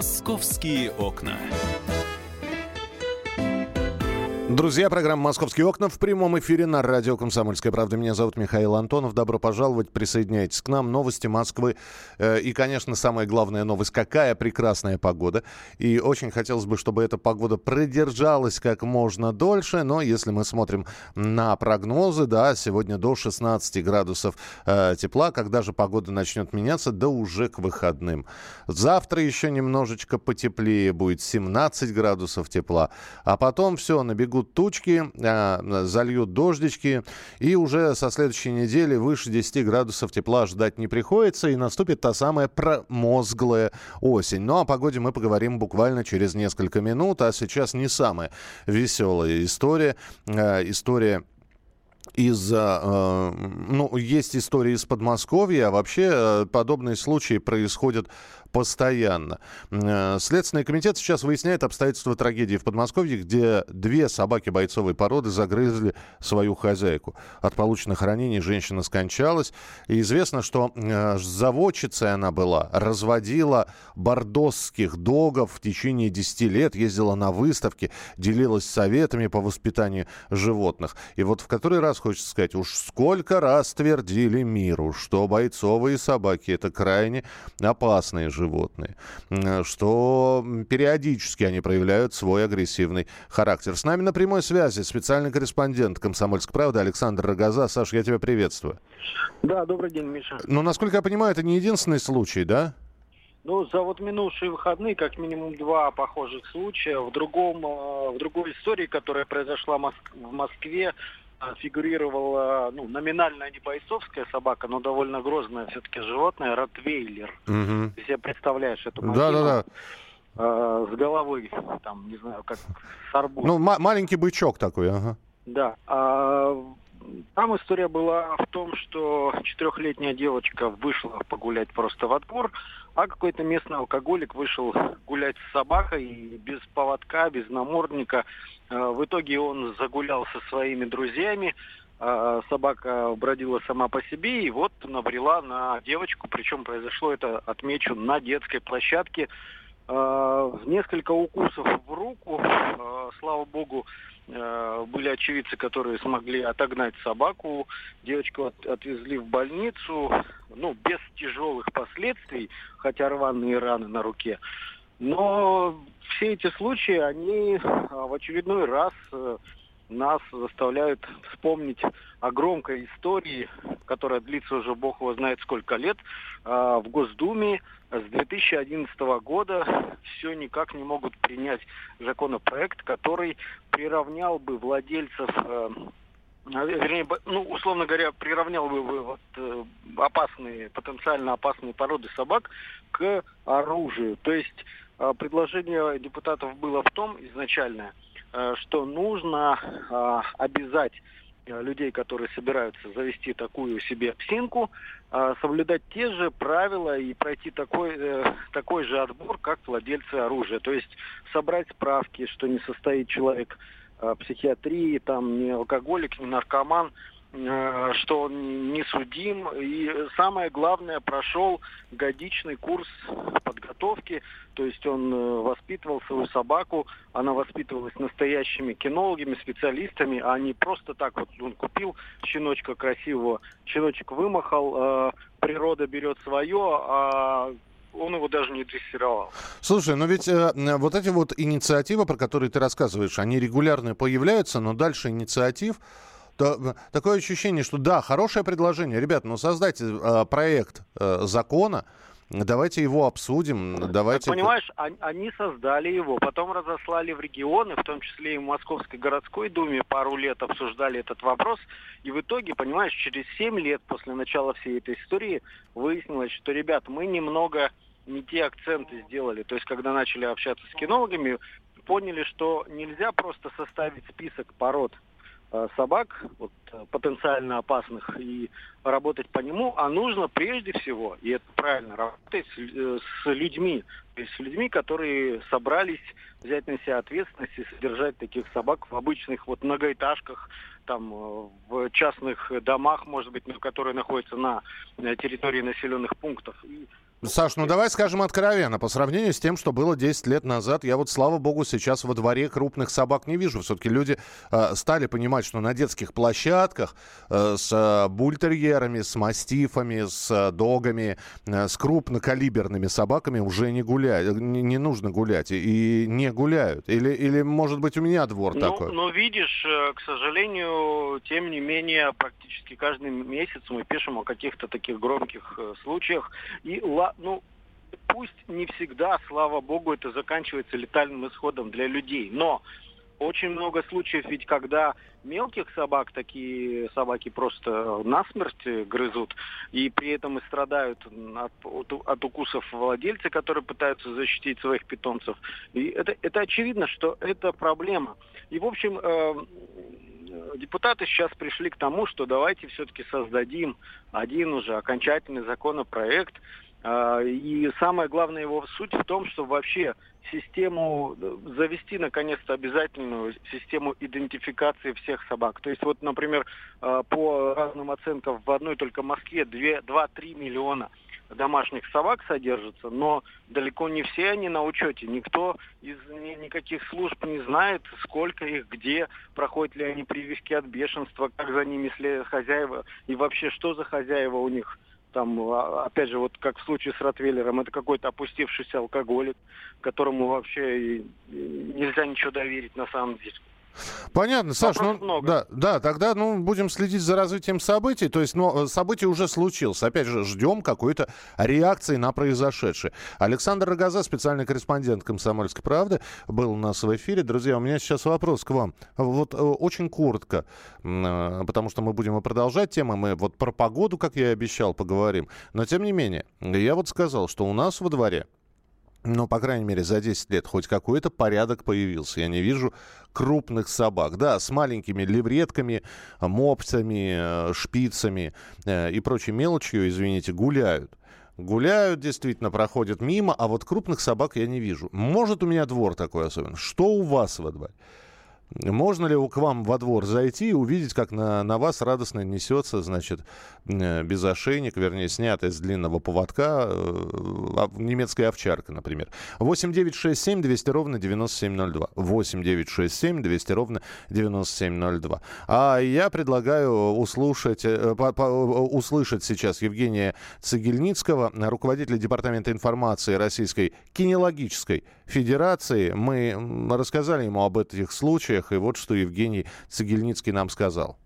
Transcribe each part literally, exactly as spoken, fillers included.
«Московские окна». Друзья, программа «Московские окна» в прямом эфире на радио «Комсомольская правда». Меня зовут Михаил Антонов. Добро пожаловать. Присоединяйтесь к нам. Новости Москвы. И, конечно, самая главная новость. Какая прекрасная погода. И очень хотелось бы, чтобы эта погода продержалась как можно дольше. Но если мы смотрим на прогнозы, да, сегодня до шестнадцати градусов тепла. Когда же погода начнет меняться? Да уже к выходным. Завтра еще немножечко потеплее будет. семнадцать градусов тепла. А потом все, набегут тучки, зальют дождички, и уже со следующей недели выше десяти градусов тепла ждать не приходится, и наступит та самая промозглая осень. Ну, о погоде мы поговорим буквально через несколько минут, а сейчас не самая веселая история. История... Из, э, ну, есть истории из Подмосковья, а вообще э, подобные случаи происходят постоянно. Э, Следственный комитет сейчас выясняет обстоятельства трагедии в Подмосковье, где две собаки бойцовой породы загрызли свою хозяйку. От полученных ранений женщина скончалась. И известно, что э, заводчицей она была, разводила бордосских догов в течение десяти лет, ездила на выставки, делилась советами по воспитанию животных. И вот в который раз хочется сказать, уж сколько раз твердили миру, что бойцовые собаки — это крайне опасные животные, что периодически они проявляют свой агрессивный характер. С нами на прямой связи специальный корреспондент «Комсомольской правды» Александр Рогоза. Саш, я тебя приветствую. Да, добрый день, Миша. Ну, насколько я понимаю, это не единственный случай, да? Ну, за вот минувшие выходные как минимум два похожих случая. В другом, в другой истории, которая произошла в Москве, фигурировала, ну, номинально не бойцовская собака, но довольно грозное все-таки животное, ротвейлер. Угу. Ты себе представляешь эту машину? Да, да, да. Э, с головой, там, не знаю, как с арбузом. Ну, м- маленький бычок такой, ага. Да. А, там история была в том, что четырехлетняя девочка вышла погулять просто во двор, а какой-то местный алкоголик вышел гулять с собакой и без поводка, без намордника. В итоге он загулял со своими друзьями, собака бродила сама по себе и вот набрела на девочку. Причем произошло это, отмечу, на детской площадке. Несколько укусов в руку, слава богу, были очевидцы, которые смогли отогнать собаку. Девочку от, отвезли в больницу, ну, без тяжелых последствий, хотя рваные раны на руке. Но все эти случаи, они в очередной раз нас заставляют вспомнить о громкой истории, которая длится уже бог его знает сколько лет, в Госдуме с две тысячи одиннадцатого года все никак не могут принять законопроект, который приравнял бы владельцев, вернее, ну, условно говоря, приравнял бы вот опасные, потенциально опасные породы собак к оружию. То есть предложение депутатов было в том изначальное, что нужно обязать людей, которые собираются завести такую себе псинку, соблюдать те же правила и пройти такой, такой же отбор, как владельцы оружия. То есть собрать справки, что не состоит человек психиатрии, там не алкоголик, не наркоман, что он не судим. И самое главное, прошел годичный курс подготовки. То есть он воспитывал свою собаку, она воспитывалась настоящими кинологами, специалистами, а не просто так вот он купил щеночка красивого, щеночек вымахал, природа берет свое, а он его даже не дрессировал. Слушай, но ведь э, вот эти вот инициативы, про которые ты рассказываешь, они регулярно появляются, но дальше инициатив... Такое ощущение, что да, хорошее предложение. Ребят, ну создайте э, проект э, закона, давайте его обсудим. Давайте... Понимаешь, они создали его, потом разослали в регионы, в том числе и в Московской городской думе пару лет обсуждали этот вопрос. И в итоге, понимаешь, через семь лет после начала всей этой истории выяснилось, что, ребят, мы немного не те акценты сделали. То есть, когда начали общаться с кинологами, поняли, что нельзя просто составить список пород собак, вот, потенциально опасных, и работать по нему, а нужно прежде всего, и это правильно, работать с, с людьми, то есть с людьми, которые собрались взять на себя ответственность и содержать таких собак в обычных вот многоэтажках, там, в частных домах, может быть, которые находятся на территории населенных пунктов. И Саш, ну давай скажем откровенно, по сравнению с тем, что было десять лет назад, я вот, слава богу, сейчас во дворе крупных собак не вижу. Все-таки люди э, стали понимать, что на детских площадках э, с э, бультерьерами, с мастифами, с э, догами, э, с крупнокалиберными собаками уже не гулять, не, не нужно гулять, и, и не гуляют. Или, или, может быть, у меня двор ну, такой? Ну, видишь, к сожалению, тем не менее, практически каждый месяц мы пишем о каких-то таких громких случаях, и ну, пусть не всегда, слава богу, это заканчивается летальным исходом для людей, но очень много случаев, ведь когда мелких собак, такие собаки просто насмерть грызут, и при этом и страдают от, от, от укусов владельцы, которые пытаются защитить своих питомцев. И это, это очевидно, что это проблема. И, в общем, э, депутаты сейчас пришли к тому, что давайте все-таки создадим один уже окончательный законопроект. И самая главная его суть в том, что вообще систему, завести наконец-то обязательную систему идентификации всех собак. То есть вот, например, по разным оценкам в одной только Москве два-три миллиона домашних собак содержится, но далеко не все они на учете. Никто из никаких служб не знает, сколько их, где, проходят ли они прививки от бешенства, как за ними следят хозяева и вообще что за хозяева у них. Там, опять же, вот как в случае с ротвейлером, это какой-то опустившийся алкоголик, которому вообще нельзя ничего доверить на самом деле. Понятно, Саш, ну, да, да, тогда ну, будем следить за развитием событий. То есть, ну, событие уже случилось. Опять же, ждем какой-то реакции на произошедшее. Александр Рогоза, специальный корреспондент «Комсомольской правды», был у нас в эфире. Друзья, у меня сейчас вопрос к вам. Вот очень коротко, потому что мы будем и продолжать тему. Мы вот про погоду, как я и обещал, поговорим. Но, тем не менее, я вот сказал, что у нас во дворе, ну, по крайней мере, за десять лет хоть какой-то порядок появился. Я не вижу крупных собак. Да, с маленькими левретками, мопсами, шпицами и прочей мелочью, извините, гуляют. Гуляют, действительно, проходят мимо, а вот крупных собак я не вижу. Может, у меня двор такой особенно. Что у вас во дворе? Можно ли к вам во двор зайти и увидеть, как на, на вас радостно несется, значит, без ошейник, вернее, снятая с длинного поводка э, немецкая овчарка, например. восемь девятьсот шестьдесят семь двести ровно девяносто семь ноль два. восемь девятьсот шестьдесят семь двести ровно девяносто семь ноль два. А я предлагаю услышать, э, по, по, услышать сейчас Евгения Цигельницкого, руководителя Департамента информации Российской кинологической федерации. Мы рассказали ему об этих случаях. И вот что Евгений Цигельницкий нам сказал.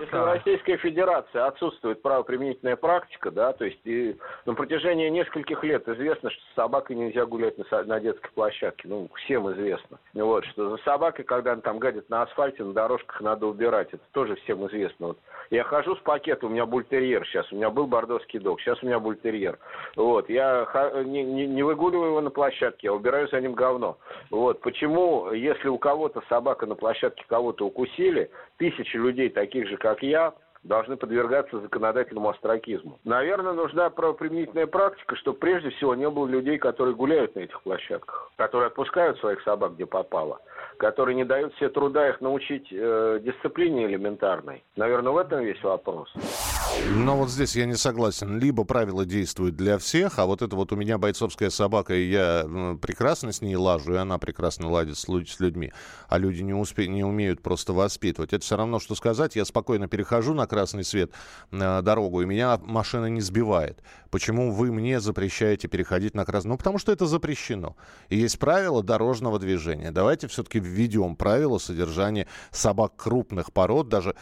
Если в Российской Федерации отсутствует правоприменительная практика, да, то есть и на протяжении нескольких лет известно, что с собакой нельзя гулять на, со- на детской площадке, ну, всем известно. Вот, что за собакой, когда она там гадит на асфальте, на дорожках надо убирать, это тоже всем известно. Вот. Я хожу с пакета, у меня бультерьер сейчас, у меня был бордовский дог, сейчас у меня бультерьер. Вот, я х- не, не, не выгуливаю его на площадке, я убираю за ним говно. Вот, почему, если у кого-то собака на площадке кого-то укусили, тысячи людей таких же, как как я, должны подвергаться законодательному остракизму. Наверное, нужна правоприменительная практика, чтобы прежде всего не было людей, которые гуляют на этих площадках, которые отпускают своих собак, где попало, которые не дают себе труда их научить э, дисциплине элементарной. Наверное, в этом весь вопрос. Но вот здесь я не согласен. Либо правила действуют для всех, а вот это вот у меня бойцовская собака, и я прекрасно с ней лажу, и она прекрасно ладит с людьми, а люди не, успе... не умеют просто воспитывать. Это все равно, что сказать, я спокойно перехожу на красный свет, на дорогу, и меня машина не сбивает. Почему вы мне запрещаете переходить на красный? Ну, потому что это запрещено. И есть правила дорожного движения. Давайте все-таки введем правила содержания собак крупных пород, даже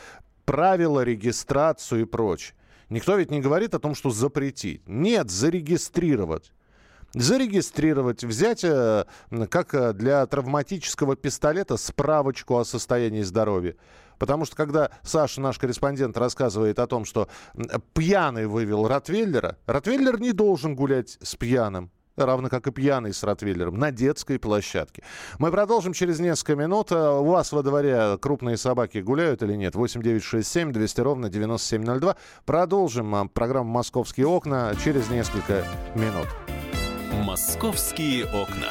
правила, регистрацию и прочее. Никто ведь не говорит о том, что запретить. Нет, зарегистрировать. Зарегистрировать, взять, как для травматического пистолета, справочку о состоянии здоровья. Потому что, когда Саша, наш корреспондент, рассказывает о том, что пьяный вывел ротвейлера, ротвейлер не должен гулять с пьяным, равно как и пьяный с ротвейлером, на детской площадке. Мы продолжим через несколько минут. У вас во дворе крупные собаки гуляют или нет? восемь девятьсот шестьдесят семь двести ровно девяносто семь ноль два. Продолжим программу «Московские окна» через несколько минут. «Московские окна».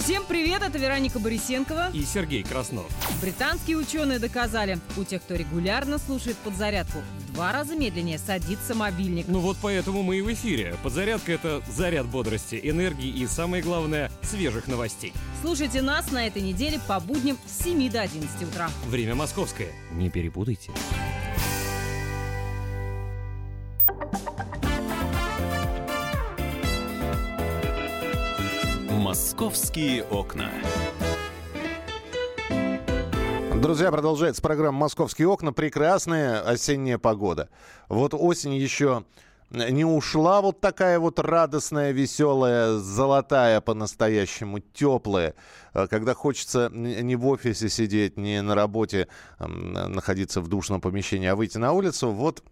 Всем привет! эксперты Вероника Борисенкова и Сергей Краснов. Британские ученые доказали, у тех, кто регулярно слушает подзарядку, в два раза медленнее садится мобильник. Ну вот поэтому мы и в эфире. Подзарядка – это заряд бодрости, энергии и, самое главное, свежих новостей. Слушайте нас на этой неделе по будням с семи до одиннадцати утра. Время московское. Не перепутайте. «Московские окна». Друзья, продолжается программа «Московские окна». Прекрасная осенняя погода. Вот осень еще не ушла, вот такая вот радостная, веселая, золотая по-настоящему, теплая, когда хочется не в офисе сидеть, не на работе находиться в душном помещении, а выйти на улицу. Вот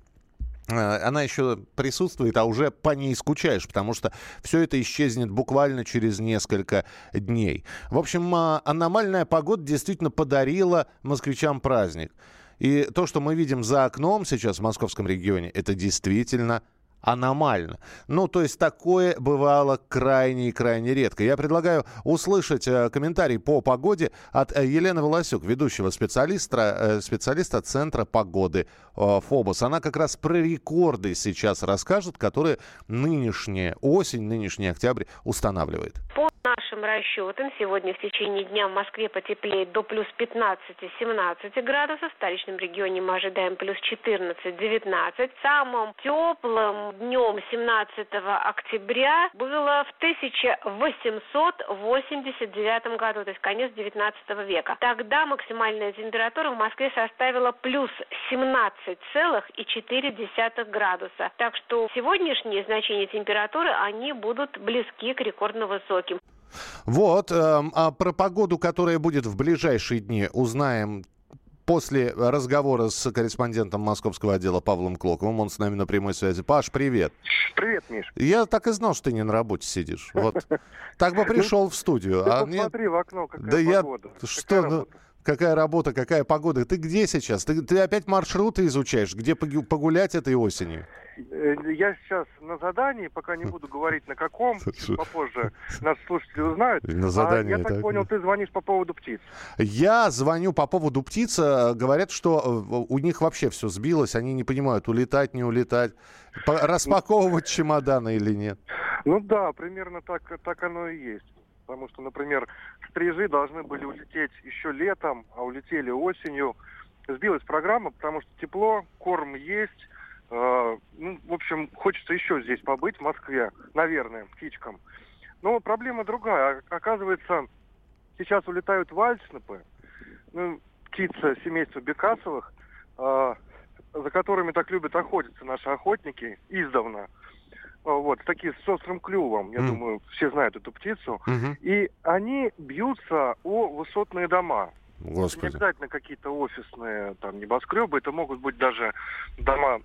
она еще присутствует, а уже по ней скучаешь, потому что все это исчезнет буквально через несколько дней. В общем, аномальная погода действительно подарила москвичам праздник. И то, что мы видим за окном сейчас в московском регионе, это действительно аномально. Ну, то есть такое бывало крайне и крайне редко. Я предлагаю услышать э, комментарий по погоде от э, Елены Волосюк, ведущего специалиста, э, специалиста Центра погоды э, ФОБОС. Она как раз про рекорды сейчас расскажет, которые нынешняя осень, нынешний октябрь устанавливает. По нашим расчетам, сегодня в течение дня в Москве потеплеет до плюс пятнадцать-семнадцать градусов. В столичном регионе мы ожидаем плюс четырнадцать-девятнадцать. Самым теплым днем семнадцатого октября было в тысяча восемьсот восемьдесят девятом году, то есть конец девятнадцатого века. Тогда максимальная температура в Москве составила плюс семнадцать целых четыре десятых градуса. Так что сегодняшние значения температуры, они будут близки к рекордно высоким. Вот, а про погоду, которая будет в ближайшие дни, узнаем после разговора с корреспондентом московского отдела Павлом Клоковым. Он с нами на прямой связи. Паш, привет. Привет, Миш. Я так и знал, что ты не на работе сидишь. Вот. Так бы пришел в студию. Ты посмотри в окно, какая погода. Что... Какая работа, какая погода. Ты где сейчас? Ты, ты опять маршруты изучаешь? Где погулять этой осенью? Я сейчас на задании, пока не буду говорить на каком, попозже наши слушатели узнают. На задании, а я так, так понял, ты звонишь по поводу птиц. Я звоню по поводу птиц. Говорят, что у них вообще все сбилось. Они не понимают, улетать, не улетать, распаковывать чемоданы или нет. Ну да, примерно так, так оно и есть. Потому что, например, стрижи должны были улететь еще летом, а улетели осенью. Сбилась программа, потому что тепло, корм есть. Э, ну, в общем, хочется еще здесь побыть, в Москве, наверное, птичкам. Но проблема другая. Оказывается, сейчас улетают вальснопы, ну, птица семейства бекасовых, э, за которыми так любят охотиться наши охотники издавна. Вот, такие с острым клювом, я mm. думаю, все знают эту птицу. Mm-hmm. И они бьются о высотные дома. Господи. Не обязательно какие-то офисные там небоскребы, это могут быть даже дома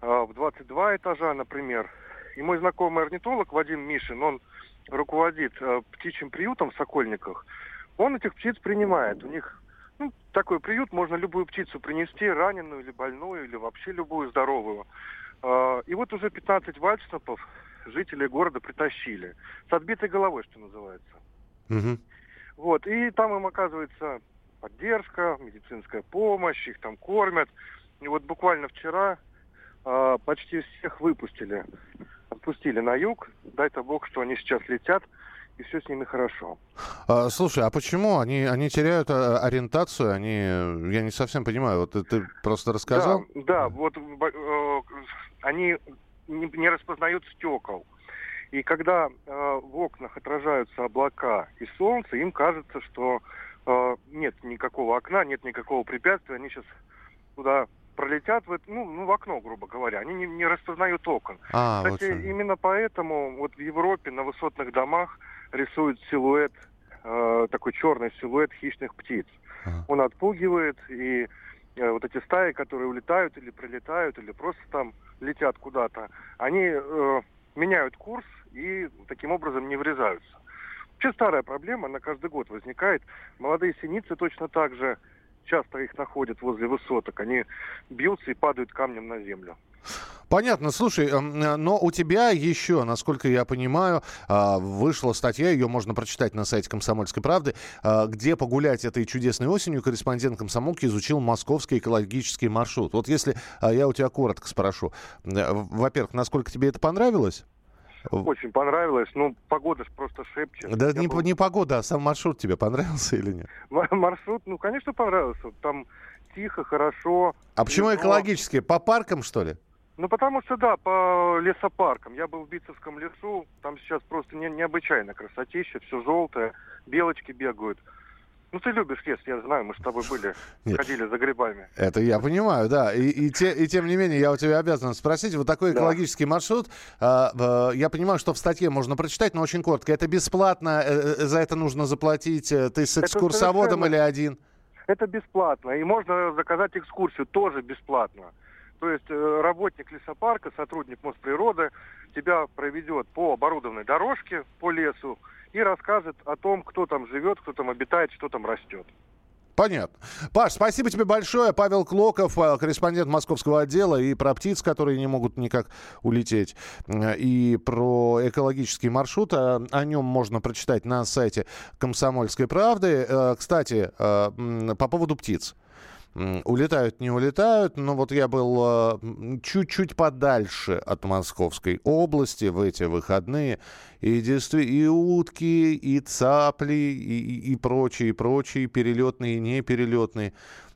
э, в двадцать два этажа, например. И мой знакомый орнитолог Вадим Мишин, он руководит э, птичьим приютом в Сокольниках. Он этих птиц принимает. У них ну, такой приют, можно любую птицу принести, раненую или больную, или вообще любую здоровую. И вот уже пятнадцать вальснопов жители города притащили. С отбитой головой, что называется. Угу. Вот. И там им оказывается поддержка, медицинская помощь, их там кормят. И вот буквально вчера э, почти всех выпустили. Отпустили на юг. Дай-то бог, что они сейчас летят. И все с ними хорошо. А, слушай, а почему они, они теряют ориентацию? Они, я не совсем понимаю. Вот ты, ты просто рассказал? Да, да, вот э, они не, не распознают стекол. И когда э, в окнах отражаются облака и солнце, им кажется, что э, нет никакого окна, нет никакого препятствия. Они сейчас туда пролетят, в, ну, ну, в окно, грубо говоря. Они не, не распознают окон. А, кстати, вот именно поэтому вот в Европе на высотных домах рисует силуэт, э, такой черный силуэт хищных птиц. Ага. Он отпугивает, и э, вот эти стаи, которые улетают или прилетают, или просто там летят куда-то, они э, меняют курс и таким образом не врезаются. Вообще старая проблема, она каждый год возникает. Молодые синицы точно так же часто их находят возле высоток. Они бьются и падают камнем на землю. Понятно. Слушай, но у тебя еще, насколько я понимаю, вышла статья, ее можно прочитать на сайте «Комсомольской правды», где погулять этой чудесной осенью корреспондент «Комсомолки» изучил московский экологический маршрут. Вот если я у тебя коротко спрошу. Во-первых, насколько тебе это понравилось? Очень понравилось. Ну, погода ж просто шепчет. Да не, был... не погода, а сам маршрут тебе понравился или нет? Маршрут, ну, конечно, понравился. Там тихо, хорошо. А почему экологически? По паркам, что ли? Ну, потому что, да, по лесопаркам. Я был в Битцевском лесу. Там сейчас просто не, необычайно красотища. Все желтое. Белочки бегают. Ну, ты любишь лес, я знаю, мы с тобой были, Нет. ходили за грибами. Это я понимаю, да. И, и, те, и тем не менее, я у тебя обязан спросить, вот такой да. экологический маршрут, э, э, я понимаю, что в статье можно прочитать, но очень коротко. Это бесплатно, э, за это нужно заплатить, ты с экскурсоводом или один? Это бесплатно, и можно заказать экскурсию, тоже бесплатно. То есть э, работник лесопарка, сотрудник Мосприроды тебя проведет по оборудованной дорожке, по лесу, и расскажет о том, кто там живет, кто там обитает, что там растет. Понятно. Паш, спасибо тебе большое. Павел Клоков, корреспондент московского отдела, и про птиц, которые не могут никак улететь, и про экологический маршрут. О нем можно прочитать на сайте «Комсомольской правды». Кстати, по поводу птиц. Улетают, не улетают, но вот я был э, чуть-чуть подальше от Московской области в эти выходные, и действительно и утки, и цапли, и, и прочие, прочие, перелетные и неперелетные.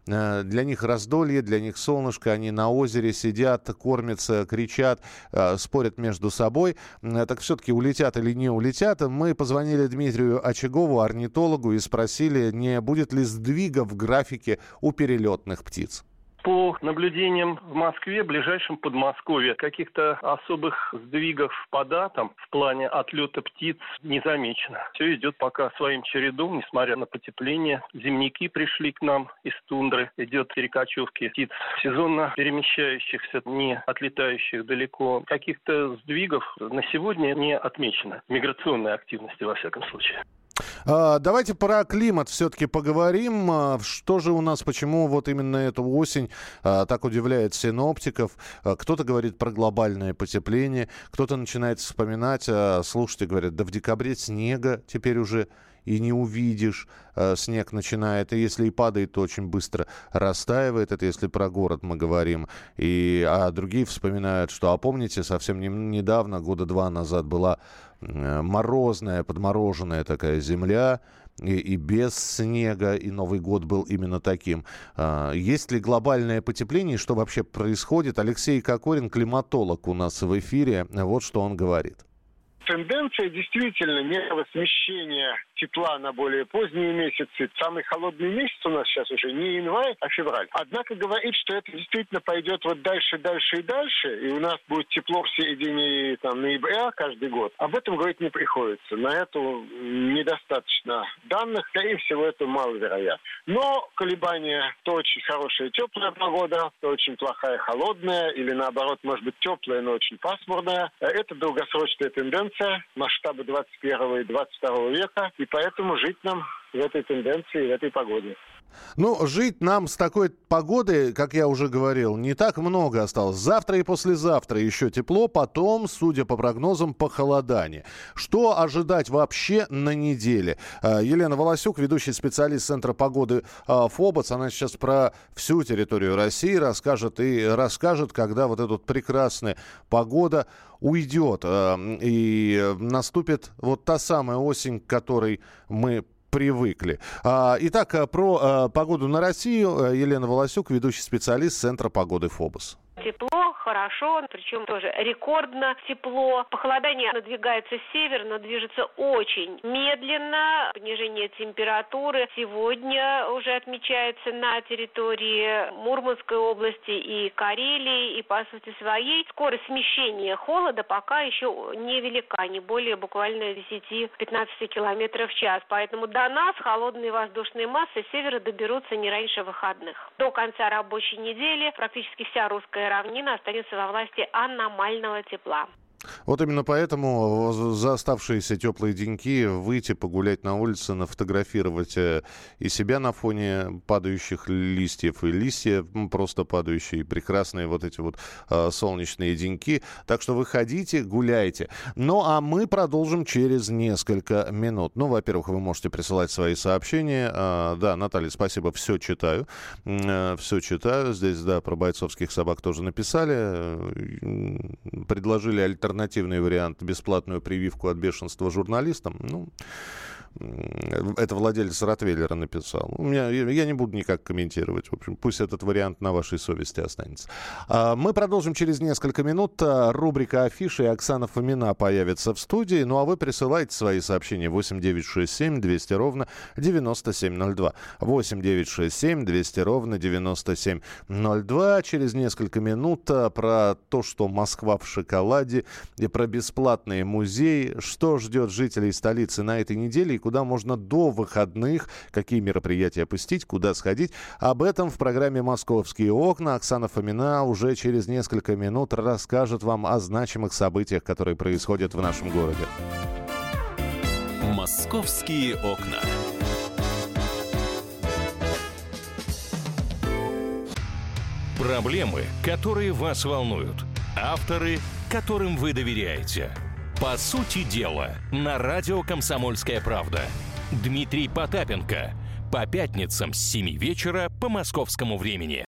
Э, для них раздолье, для них солнышко, они на озере сидят, кормятся, кричат, э, спорят между собой. Э, так все-таки улетят или не улетят? Мы позвонили Дмитрию Очагову, орнитологу, и спросили, не будет ли сдвига в графике у перелетных птиц. По наблюдениям в Москве, в ближайшем Подмосковье, каких-то особых сдвигов по датам в плане отлета птиц не замечено. Все идет пока своим чередом, несмотря на потепление. Зимники пришли к нам из тундры. Идет перекочевки птиц, сезонно перемещающихся, не отлетающих далеко. Каких-то сдвигов на сегодня не отмечено. Миграционной активности, во всяком случае. Давайте про климат все-таки поговорим. Что же у нас, почему вот именно эту осень так удивляет синоптиков? Кто-то говорит про глобальное потепление, кто-то начинает вспоминать, слушайте, говорят, да в декабре снега теперь уже и не увидишь. Снег начинает, и если и падает, то очень быстро растаивает. Это если про город мы говорим. И, а другие вспоминают, что, а помните, совсем не, недавно, года два назад, была морозная, подмороженная такая земля, и, и без снега, и Новый год был именно таким. А, есть ли глобальное потепление, что вообще происходит? Алексей Кокорин, климатолог, у нас в эфире. Вот что он говорит. Тенденция действительно некого смещения тепла на более поздние месяцы. Самый холодный месяц у нас сейчас уже не январь, а февраль. Однако говорить, что это действительно пойдет вот дальше, дальше и дальше, и у нас будет тепло в середине там, ноября каждый год, об этом говорить не приходится. На это недостаточно данных, скорее всего, это маловероятно. Но колебания, то очень хорошая теплая погода, то очень плохая холодная, или наоборот, может быть, теплая, но очень пасмурная, это долгосрочная тенденция масштаба двадцать первого и двадцать второго века, и поэтому жить нам в этой тенденции, в этой погоде. Ну, жить нам с такой погодой, как я уже говорил, не так много осталось. Завтра и послезавтра еще тепло, потом, судя по прогнозам, похолодание. Что ожидать вообще на неделе? Елена Волосюк, ведущий специалист Центра погоды ФОБОС, она сейчас про всю территорию России расскажет и расскажет, когда вот эта прекрасная погода уйдет и наступит вот та самая осень, к которой мы привыкли. Итак, про погоду на Россию. Елена Волосюк, ведущий специалист Центра погоды ФОБОС. Тепло, хорошо, причем тоже рекордно тепло. Похолодание надвигается с севера, но движется очень медленно. Понижение температуры сегодня уже отмечается на территории Мурманской области и Карелии. И по сути своей скорость смещения холода пока еще невелика, не более буквально десять-пятнадцать километров в час. Поэтому до нас холодные воздушные массы с севера доберутся не раньше выходных. До конца рабочей недели практически вся русская равнина останется во власти аномального тепла. Вот именно поэтому за оставшиеся теплые деньки выйти, погулять на улице, нафотографировать и себя на фоне падающих листьев, и листья просто падающие, и прекрасные вот эти вот а, солнечные деньки. Так что выходите, гуляйте. Ну, а мы продолжим через несколько минут. Ну, во-первых, вы можете присылать свои сообщения. А, да, Наталья, спасибо, все читаю. А, все читаю. Здесь, да, про бойцовских собак тоже написали. Предложили альтернативу. Альтернативный вариант — бесплатную прививку от бешенства журналистам. Ну, это владелец ротвейлера написал. У меня, я не буду никак комментировать. В общем, пусть этот вариант на вашей совести останется. Мы продолжим через несколько минут. Рубрика «Афиши», и Оксана Фомина появится в студии. Ну а вы присылайте свои сообщения восемь девятьсот шестьдесят семь двести ровно девяносто семь ноль два. восемь девятьсот шестьдесят семь двести ровно девяносто семь ноль два. Через несколько минут про то, что Москва в шоколаде, и про бесплатные музеи, что ждет жителей столицы на этой неделе и куда можно до выходных, какие мероприятия посетить, куда сходить. Об этом в программе «Московские окна». Оксана Фомина уже через несколько минут расскажет вам о значимых событиях, которые происходят в нашем городе. «Московские окна». Проблемы, которые вас волнуют. Авторы, которым вы доверяете. «По сути дела» на радио «Комсомольская правда». Дмитрий Потапенко. По пятницам с семи вечера по московскому времени.